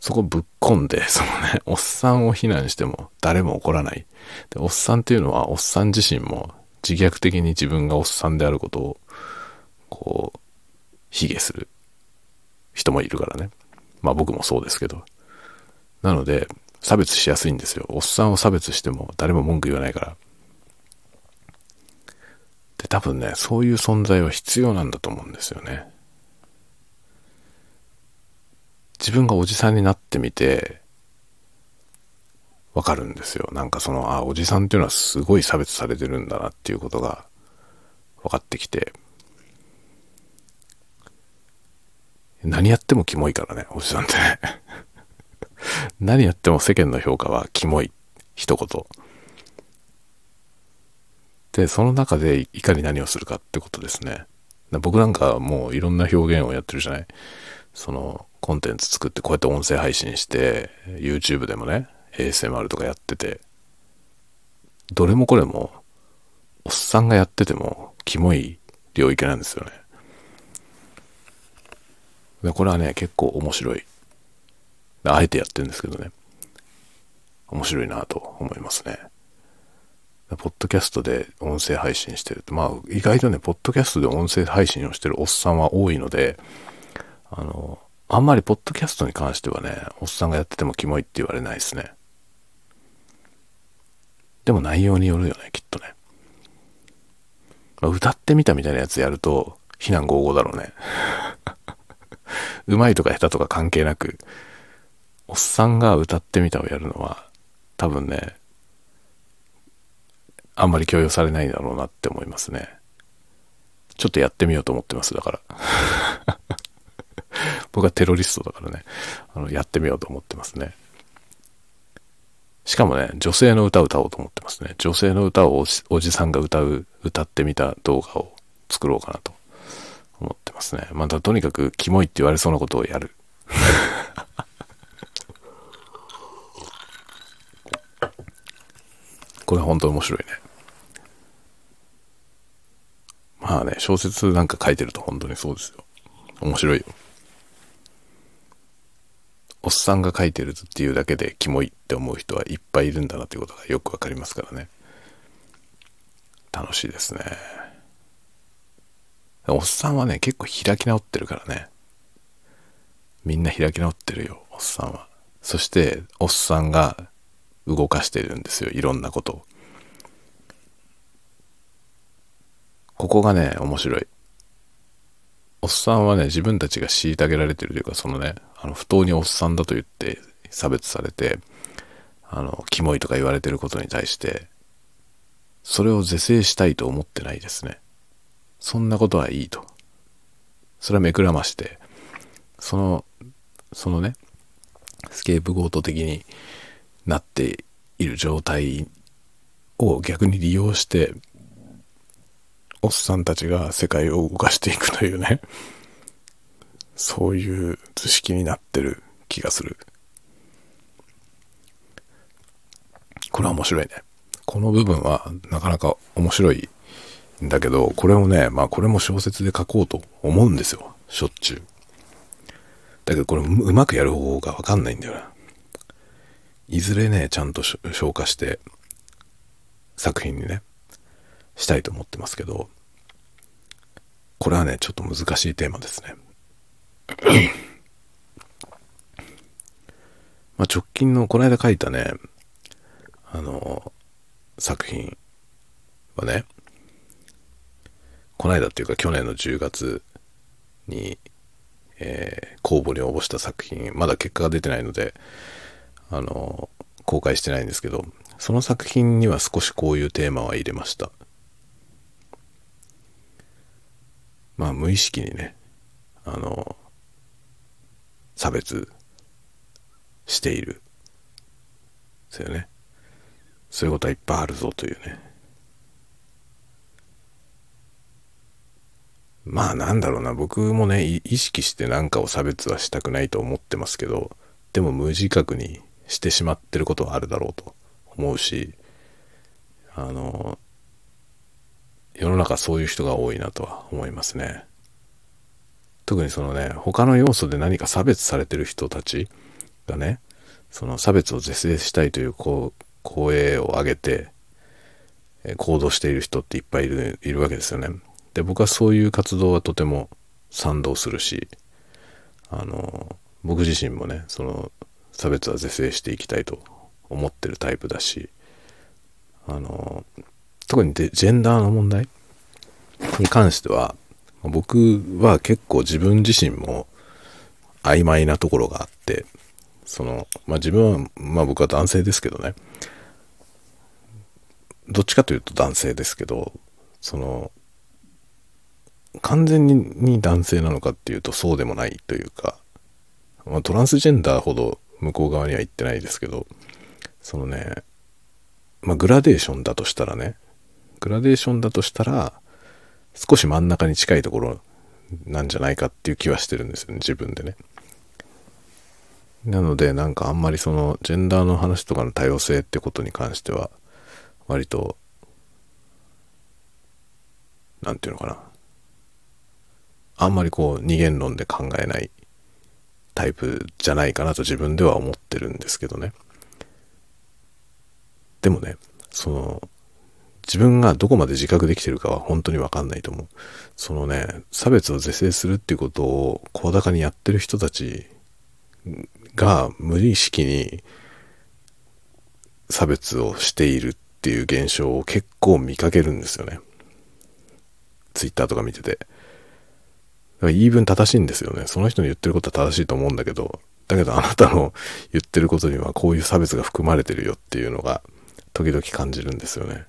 そこをぶっこんで、そのねおっさんを非難しても誰も怒らない。でおっさんっていうのはおっさん自身も自虐的に自分がおっさんであることをこう卑下する人もいるからね。まあ僕もそうですけど。なので差別しやすいんですよ。おっさんを差別しても誰も文句言わないから。で多分ね、そういう存在は必要なんだと思うんですよね。自分がおじさんになってみてわかるんですよ。なんかその、あ、おじさんっていうのはすごい差別されてるんだなっていうことが分かってきて、何やってもキモいからね、おじさんってね何やっても世間の評価はキモい一言で、その中でいかに何をするかってことですね。僕なんかもういろんな表現をやってるじゃない。そのコンテンツ作って、こうやって音声配信して YouTube でもね エーエスエムアール とかやってて、どれもこれもおっさんがやっててもキモい領域なんですよね。でこれはね結構面白い、あえてやってるんですけどね、面白いなと思いますね。ポッドキャストで音声配信してると、まあ意外とねポッドキャストで音声配信をしてるおっさんは多いので、あのあんまりポッドキャストに関してはねおっさんがやっててもキモいって言われないですね。でも内容によるよね、きっとね。まあ、歌ってみたみたいなやつやると非難合々だろうねうまいとか下手とか関係なく、おっさんが歌ってみたをやるのは多分ねあんまり許容されないだろうなって思いますね。ちょっとやってみようと思ってます。だから僕はテロリストだからね、あのやってみようと思ってますね。しかもね女性の歌を歌おうと思ってますね。女性の歌をお じ, おじさんが歌う歌ってみた動画を作ろうかなと思ってますね。またとにかくキモいって言われそうなことをやるこれ本当に面白いね。まあね、小説なんか書いてると本当にそうですよ。面白いよ。おっさんが書いてるっていうだけでキモいって思う人はいっぱいいるんだなっていうことがよくわかりますからね。楽しいですね。おっさんはね結構開き直ってるからね。みんな開き直ってるよ、おっさんは。そしておっさんが動かしてるんですよ、いろんなことを。ここがね面白い。おっさんはね自分たちが虐げられてるというか、そのねあの不当におっさんだと言って差別されて、あのキモいとか言われてることに対してそれを是正したいと思ってないですね。そんなことはいいと、それは目くらましてそのそのねスケープゴート的になっている状態を逆に利用しておっさんたちが世界を動かしていくというね、そういう図式になってる気がする。これは面白いね。この部分はなかなか面白いんだけど、これをね、まあこれも小説で書こうと思うんですよ、しょっちゅう。だけどこれうまくやる方法が分かんないんだよな。いずれね、ちゃんと消化して作品にねしたいと思ってますけど、これはねちょっと難しいテーマですね。まあ直近のこの間書いたねあの作品はね、この間っていうか去年のじゅうがつに、えー、公募に応募した作品、まだ結果が出てないのであの公開してないんですけど、その作品には少しこういうテーマは入れました。まあ無意識にね、あの差別している、そうよね。そういうことはいっぱいあるぞというね。まあなんだろうな、僕もね意識して何かを差別はしたくないと思ってますけど、でも無自覚にしてしまってることはあるだろうと思うし、あの世の中そういう人が多いなとは思いますね。特にそのね他の要素で何か差別されてる人たちがね、その差別を是正したいというこう声を上げて行動している人っていっぱいいる、いるわけですよね。で僕はそういう活動はとても賛同するし、あの僕自身もねその差別は是正していきたいと思ってるタイプだし、あの特にジェンダーの問題に関しては僕は結構自分自身も曖昧なところがあって、その、まあ、自分は、まあ、僕は男性ですけどね、どっちかというと男性ですけど、その完全に男性なのかっていうとそうでもないというか、まあ、トランスジェンダーほど向こう側には行ってないですけど、そのね、まあ、グラデーションだとしたらね、グラデーションだとしたら少し真ん中に近いところなんじゃないかっていう気はしてるんですよね、自分でね。なのでなんかあんまりそのジェンダーの話とかの多様性ってことに関しては割となんていうのかな、あんまりこう二元論で考えないタイプじゃないかなと自分では思ってるんですけどね。でもね、その自分がどこまで自覚できてるかは本当に分かんないと思う。そのね、差別を是正するっていうことを声高にやってる人たちが無意識に差別をしているっていう現象を結構見かけるんですよね。ツイッターとか見てて。だから言い分正しいんですよね。その人の言ってることは正しいと思うんだけど、だけどあなたの言ってることにはこういう差別が含まれてるよっていうのが時々感じるんですよね。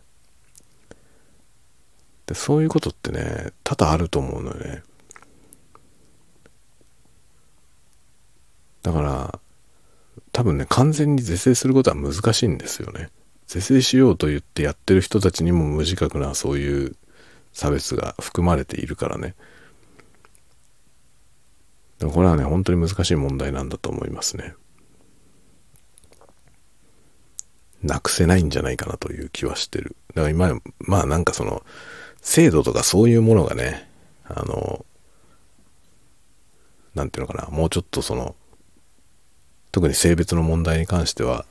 で、そういうことってね多々あると思うのよね。だから多分ね完全に是正することは難しいんですよね。是正しようと言ってやってる人たちにも無自覚なそういう差別が含まれているからね。これはね本当に難しい問題なんだと思いますね。なくせないんじゃないかなという気はしてる。だから今まあなんかその制度とかそういうものがね、あのなんていうのかな、もうちょっとその特に性別の問題に関しては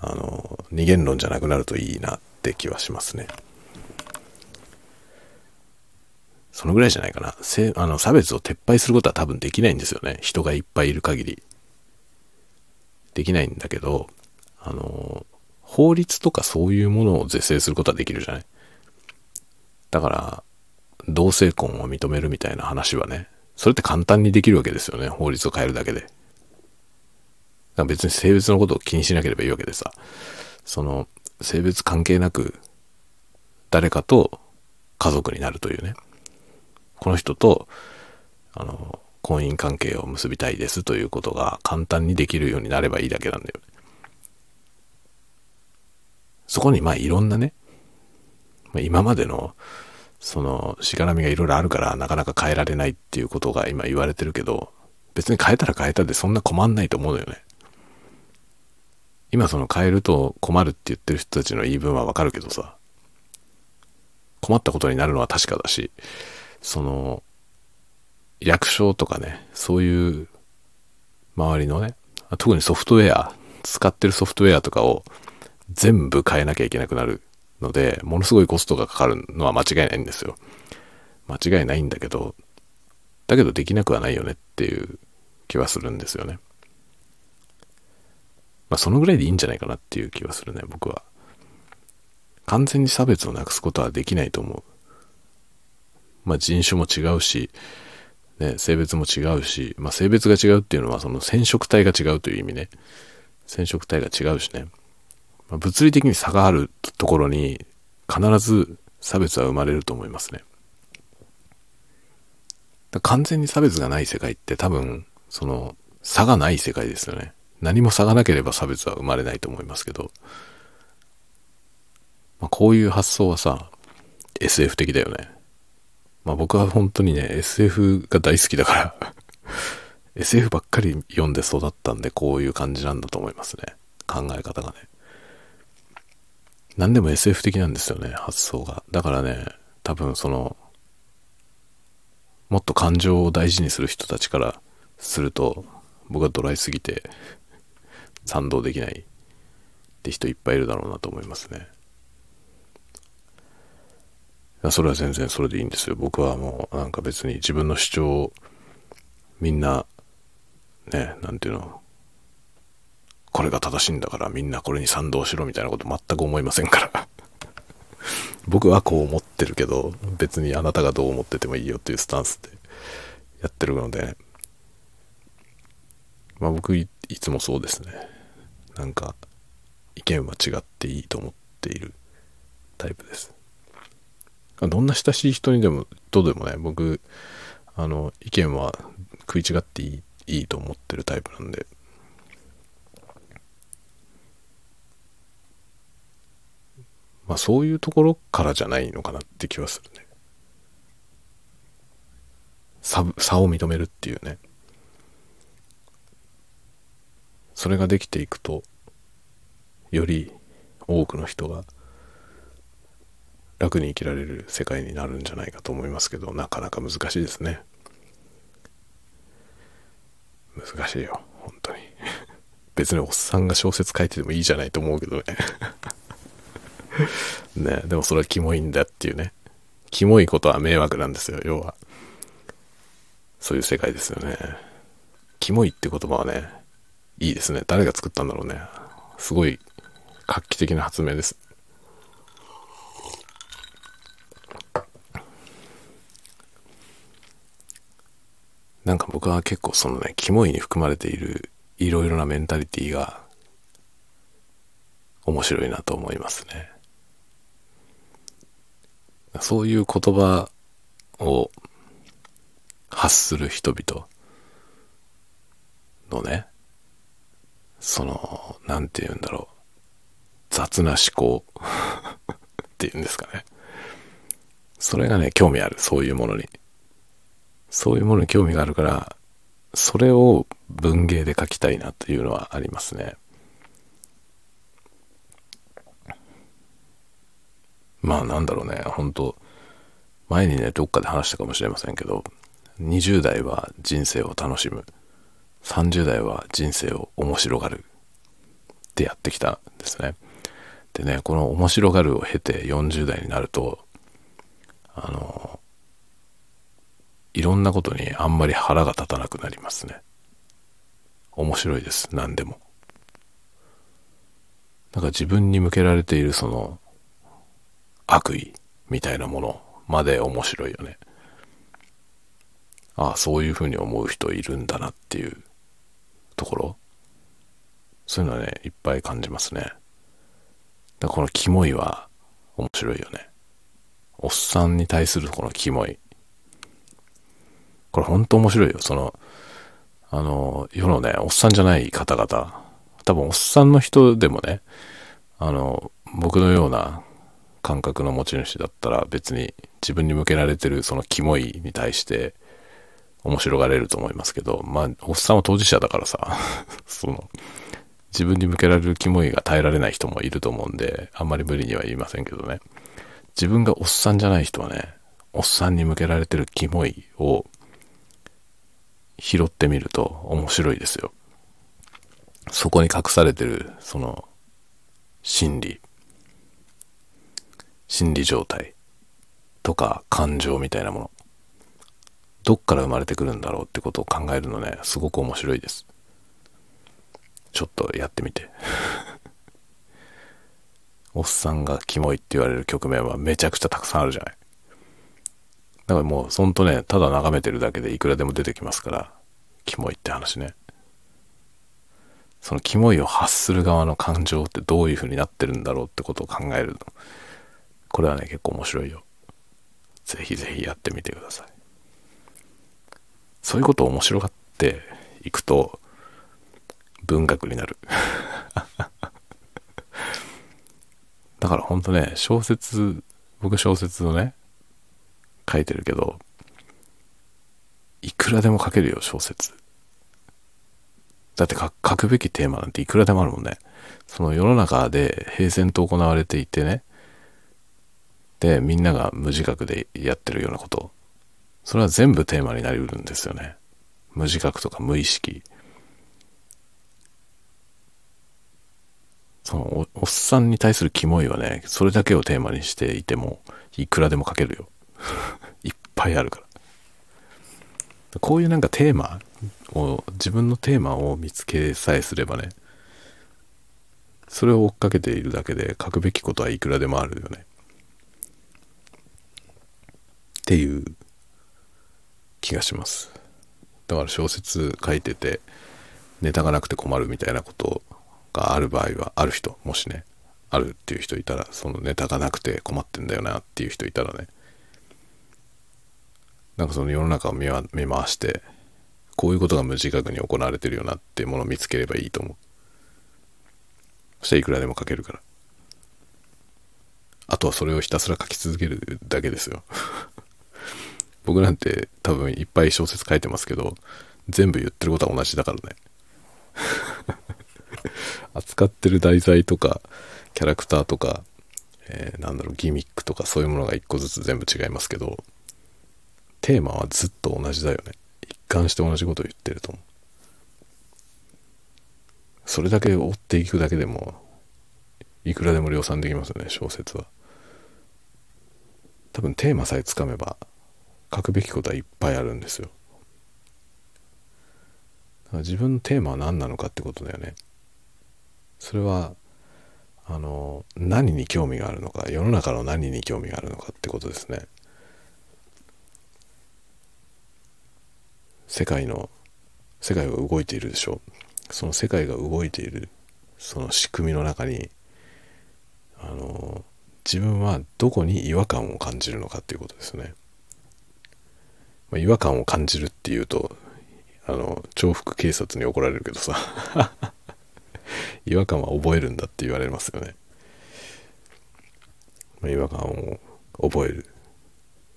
あの二元論じゃなくなるといいなって気はしますね。そのぐらいじゃないかな。せあの差別を撤廃することは多分できないんですよね。人がいっぱいいる限りできないんだけど、あの法律とかそういうものを是正することはできるじゃない。だから同性婚を認めるみたいな話はね、それって簡単にできるわけですよね、法律を変えるだけで。だから別に性別のことを気にしなければいいわけでさ、その性別関係なく誰かと家族になるというね、この人とあの婚姻関係を結びたいですということが簡単にできるようになればいいだけなんだよね。そこにまあいろんなね、今までのそのしがらみがいろいろあるからなかなか変えられないっていうことが今言われてるけど、別に変えたら変えたでそんな困んないと思うのよね。今その変えると困るって言ってる人たちの言い分はわかるけどさ、困ったことになるのは確かだし、その役所とかね、そういう周りのね、特にソフトウェア、使ってるソフトウェアとかを全部変えなきゃいけなくなるので、ものすごいコストがかかるのは間違いないんですよ。間違いないんだけど、だけどできなくはないよねっていう気はするんですよね。まあそのぐらいでいいんじゃないかなっていう気はするね、僕は。完全に差別をなくすことはできないと思う。まあ人種も違うし、ね、性別も違うし、まあ性別が違うっていうのはその染色体が違うという意味ね。染色体が違うしね。まあ、物理的に差があるところに必ず差別は生まれると思いますね。だから完全に差別がない世界って多分その差がない世界ですよね。何も差がなければ差別は生まれないと思いますけど、まあ、こういう発想はさ エスエフ 的だよね。まあ僕は本当にね エスエフ が大好きだからエスエフ ばっかり読んで育ったんで、こういう感じなんだと思いますね。考え方がね、何でも エスエフ 的なんですよね、発想が。だからね、多分そのもっと感情を大事にする人たちからすると僕はドライすぎて賛同できないって人いっぱいいるだろうなと思いますね。それは全然それでいいんですよ。僕はもうなんか別に自分の主張をみんなね、なんていうの、これが正しいんだからみんなこれに賛同しろみたいなこと全く思いませんから僕はこう思ってるけど別にあなたがどう思っててもいいよというスタンスでやってるので、まあ僕 い, いつもそうですね。なんか意見は違っていいと思っているタイプです。どんな親しい人にでもどうでもね、僕あの意見は食い違ってい い, いいと思ってるタイプなんで、まあそういうところからじゃないのかなって気はするね。 差, 差を認めるっていうね、それができていくとより多くの人が楽に生きられる世界になるんじゃないかと思いますけど、なかなか難しいですね。難しいよ本当に別におっさんが小説書いててもいいじゃないと思うけどねね、でもそれはキモいんだっていうね。キモいことは迷惑なんですよ、要は。そういう世界ですよね。キモいって言葉はね、いいですね。誰が作ったんだろうね。すごい画期的な発明です。なんか僕は結構そのね、キモいに含まれているいろいろなメンタリティが面白いなと思いますね。そういう言葉を発する人々のね、そのなんていうんだろう、雑な思考っていうんですかね。それがね興味ある、そういうものに、そういうものに興味があるから、それを文芸で書きたいなというのはありますね。まあなんだろうね、本当前にねどっかで話したかもしれませんけど、にじゅう代は人生を楽しむ、さんじゅう代は人生を面白がるってやってきたんですね。でね、この面白がるを経てよんじゅう代になると、あのいろんなことにあんまり腹が立たなくなりますね。面白いです、何でも。なんか自分に向けられているその悪意みたいなものまで面白いよね。ああ、そういうふうに思う人いるんだなっていうところ、そういうのはねいっぱい感じますね。だからこのキモいは面白いよね。おっさんに対するこのキモい、これ本当面白いよ。その、あの、世のね、おっさんじゃない方々、多分おっさんの人でもね、あの、僕のような感覚の持ち主だったら別に自分に向けられてるそのキモいに対して面白がれると思いますけど、まあ、おっさんは当事者だからさ、その、自分に向けられるキモいが耐えられない人もいると思うんで、あんまり無理には言いませんけどね。自分がおっさんじゃない人はね、おっさんに向けられてるキモいを拾ってみると面白いですよ。そこに隠されてるその心理、心理状態とか感情みたいなもの、どっから生まれてくるんだろうってことを考えるのね、すごく面白いです。ちょっとやってみて。おっさんがキモいって言われる局面はめちゃくちゃたくさんあるじゃない。だからもうほんとね、ただ眺めてるだけでいくらでも出てきますから、キモいって話ね。そのキモいを発する側の感情ってどういう風になってるんだろうってことを考えるの。これはね、結構面白いよ。ぜひぜひやってみてください。そういうことを面白がっていくと、文学になる。だからほんとね、小説、僕小説をね、書いてるけど、いくらでも書けるよ、小説。だって書くべきテーマなんていくらでもあるもんね。その世の中で平然と行われていてね、で、みんなが無自覚でやってるようなこと、それは全部テーマになりうるんですよね。無自覚とか無意識。その お, おっさんに対するキモいはね、それだけをテーマにしていてもいくらでも書けるよ。いっぱいあるから。こういうなんかテーマを、自分のテーマを見つけさえすればね、それを追っかけているだけで書くべきことはいくらでもあるよねっていう気がします。だから小説書いててネタがなくて困るみたいなことがある場合は、ある人、もしねあるっていう人いたら、そのネタがなくて困ってんだよなっていう人いたらね、なんかその世の中を見回して、こういうことが無自覚に行われてるよなっていうものを見つければいいと思う。そしていくらでも書けるから。あとはそれをひたすら書き続けるだけですよ。僕なんて多分いっぱい小説書いてますけど、全部言ってることは同じだからね。扱ってる題材とか、キャラクターとか、えー、なんだろう、ギミックとかそういうものが一個ずつ全部違いますけど、テーマはずっと同じだよね。一貫して同じことを言ってると思う。それだけ追っていくだけでもいくらでも量産できますよね、小説は。多分テーマさえつかめば書くべきことはいっぱいあるんですよ。だから自分のテーマは何なのかってことだよね。それはあの何に興味があるのか、世の中の何に興味があるのかってことですね。世界の世界が動いているでしょ。その世界が動いているその仕組みの中に、あの自分はどこに違和感を感じるのかっていうことですね。まあ、違和感を感じるっていうとあの重複警察に怒られるけどさ違和感は覚えるんだって言われますよね。まあ、違和感を覚える、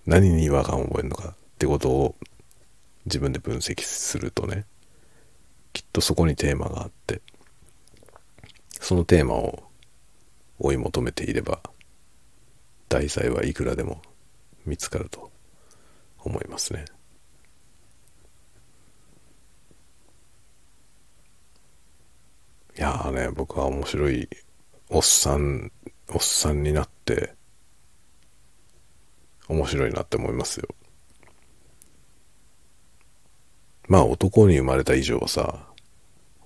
何に違和感を覚えるのかってことを自分で分析するとね、きっとそこにテーマがあって、そのテーマを追い求めていれば題材はいくらでも見つかると思いますね。いやーね、僕は面白いおっさんおっさんになって面白いなって思いますよ。まあ男に生まれた以上はさ、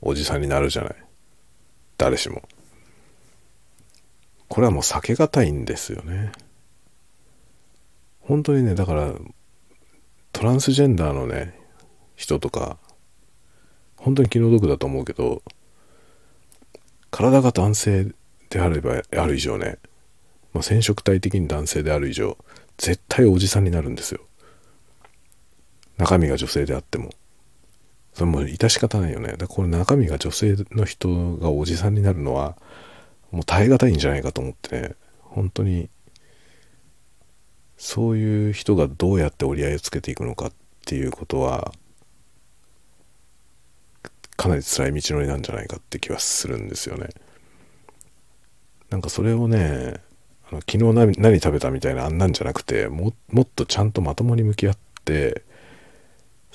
おじさんになるじゃない。誰しも。これはもう避けがたいんですよね。本当にね、だから、トランスジェンダーのね、人とか、本当に気の毒だと思うけど、体が男性であれば、ある以上ね、まあ、染色体的に男性である以上、絶対おじさんになるんですよ。中身が女性であってもそれも致し方ないよね。だからこれ中身が女性の人がおじさんになるのはもう耐え難いんじゃないかと思ってね、本当にそういう人がどうやって折り合いをつけていくのかっていうことはかなり辛い道のりなんじゃないかって気はするんですよね。なんかそれをね、あの昨日 何, 何食べたみたいなあんなんじゃなくて、も, もっとちゃんとまともに向き合って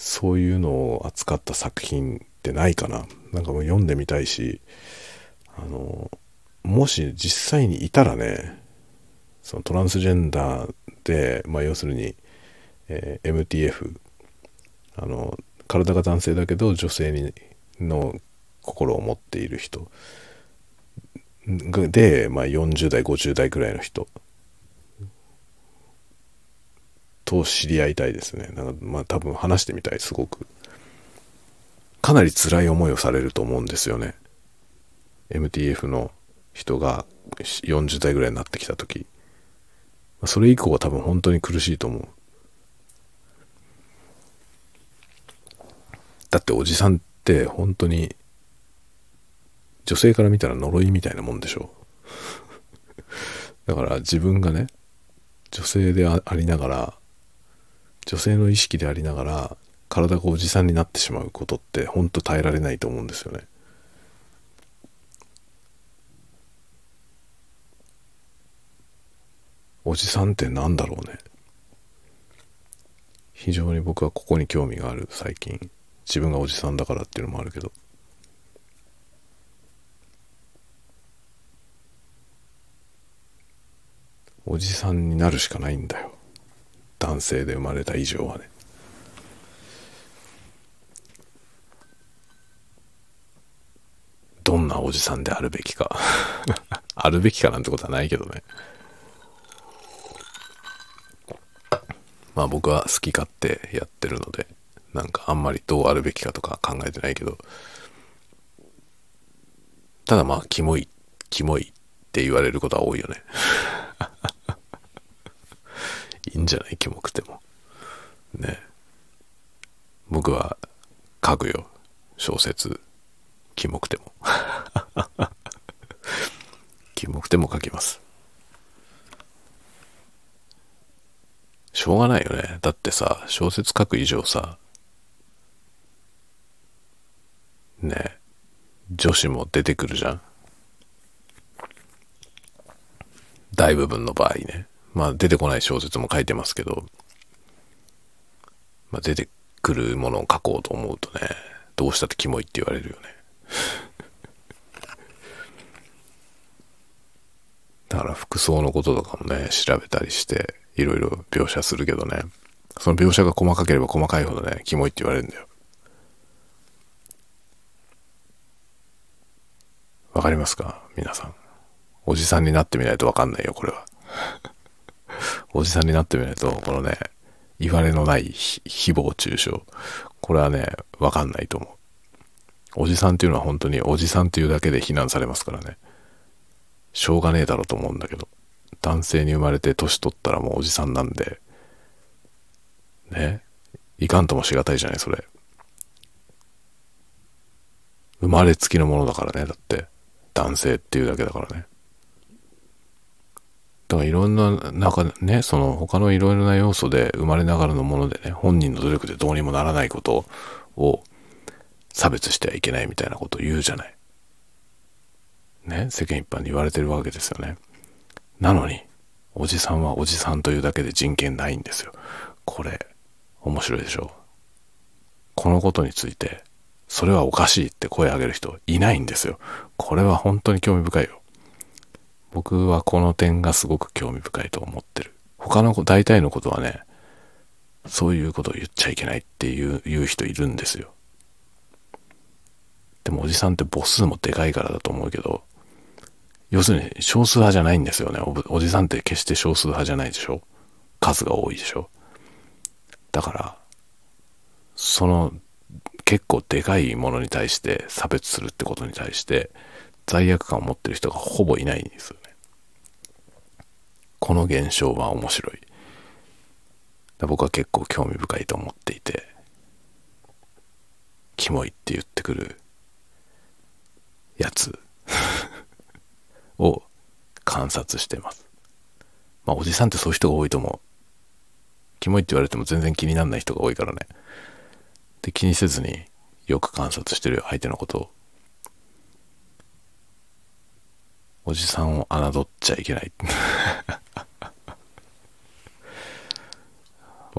そういうのを扱った作品ってないかな。なんかもう読んでみたいし、あのもし実際にいたらね、そのトランスジェンダーで、まあ、要するに、えー、エムティーエフ、 あの体が男性だけど女性にの心を持っている人で、まあ、よんじゅう代ごじゅう代くらいの人と知り合いたいですね。なんかまあ多分話してみたい。すごくかなり辛い思いをされると思うんですよね。 エムティーエフ の人がよんじゅう代ぐらいになってきた時、それ以降は多分本当に苦しいと思う。だっておじさんって本当に女性から見たら呪いみたいなもんでしょだから自分がね、女性でありながら、女性の意識でありながら体がおじさんになってしまうことって本当耐えられないと思うんですよね。おじさんってなんだろうね。非常に僕はここに興味がある最近。自分がおじさんだからっていうのもあるけど、おじさんになるしかないんだよ、男性で生まれた以上はね。どんなおじさんであるべきかあるべきかなんてことはないけどね。まあ僕は好き勝手やってるので、なんかあんまりどうあるべきかとか考えてないけど、ただまあキモいキモいって言われることは多いよねいいんじゃない、キモくてもね。僕は書くよ、小説。キモくてもキモくても書きます。しょうがないよね。だってさ、小説書く以上さね、女子も出てくるじゃん、大部分の場合ね。まあ出てこない小説も書いてますけど、まあ、出てくるものを書こうと思うとね、どうしたってキモいって言われるよねだから服装のこととかもね、調べたりしていろいろ描写するけどね、その描写が細かければ細かいほどね、キモいって言われるんだよ。わかりますか皆さん。おじさんになってみないとわかんないよこれはおじさんになってみないと、このね、いわれのない誹謗中傷、これはねわかんないと思う。おじさんっていうのは本当におじさんっていうだけで非難されますからね、しょうがねえだろうと思うんだけど、男性に生まれて年取ったらもうおじさんなんでね、いかんともしがたいじゃない。それ生まれつきのものだからね。だって男性っていうだけだからね。だからいろんな中ね、その他のいろいろな要素で生まれながらのものでね、本人の努力でどうにもならないことを差別してはいけないみたいなことを言うじゃないね、世間一般に言われてるわけですよね。なのにおじさんはおじさんというだけで人権ないんですよ。これ面白いでしょ。このことについてそれはおかしいって声上げる人いないんですよ。これは本当に興味深いよ。僕はこの点がすごく興味深いと思ってる。他の大体のことはね、そういうことを言っちゃいけないっていう、言う人いるんですよ。でもおじさんって母数もでかいからだと思うけど、要するに少数派じゃないんですよね。 お, おじさんって決して少数派じゃないでしょ。数が多いでしょ。だからその結構でかいものに対して差別するってことに対して罪悪感を持ってる人がほぼいないんですよね。この現象は面白い。僕は結構興味深いと思っていて、キモいって言ってくるやつを観察してます。まあおじさんってそういう人が多いと思う。キモいって言われても全然気にならない人が多いからね。で、気にせずによく観察してるよ、相手のことを。おじさんを侮っちゃいけない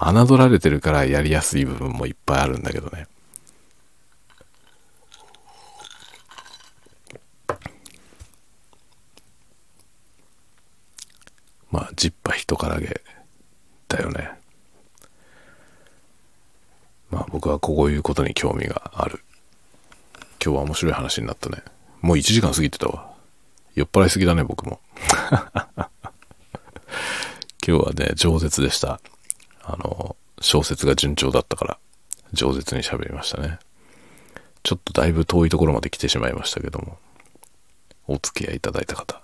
侮られてるからやりやすい部分もいっぱいあるんだけどね。まあジッパ一からげだよね。まあ僕はこういうことに興味がある。今日は面白い話になったね。もういちじかん過ぎてたわ。酔っ払いすぎだね僕も今日はね、饒舌でした。あの小説が順調だったから饒舌に喋りましたね。ちょっとだいぶ遠いところまで来てしまいましたけども、お付き合いいただいた方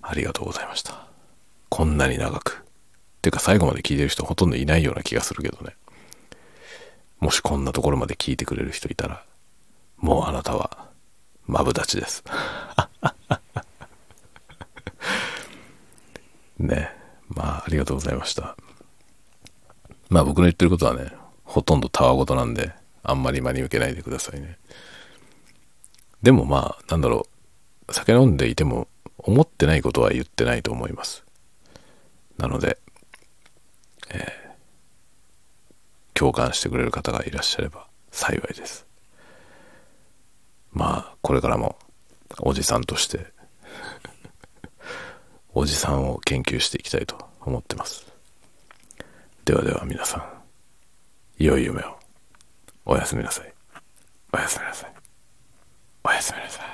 ありがとうございました。こんなに長くてか最後まで聞いてる人ほとんどいないような気がするけどね。もしこんなところまで聞いてくれる人いたら、もうあなたはマブダチですね。まあありがとうございました。まあ僕の言ってることはね、ほとんどたわごとなんで、あんまり真に受けないでくださいね。でもまあなんだろう、酒飲んでいても思ってないことは言ってないと思います。なので、えー、共感してくれる方がいらっしゃれば幸いです。まあこれからもおじさんとしておじさんを研究していきたいと思ってます。ではでは皆さん、良い夢を。おやすみなさい。おやすみなさい。おやすみなさい。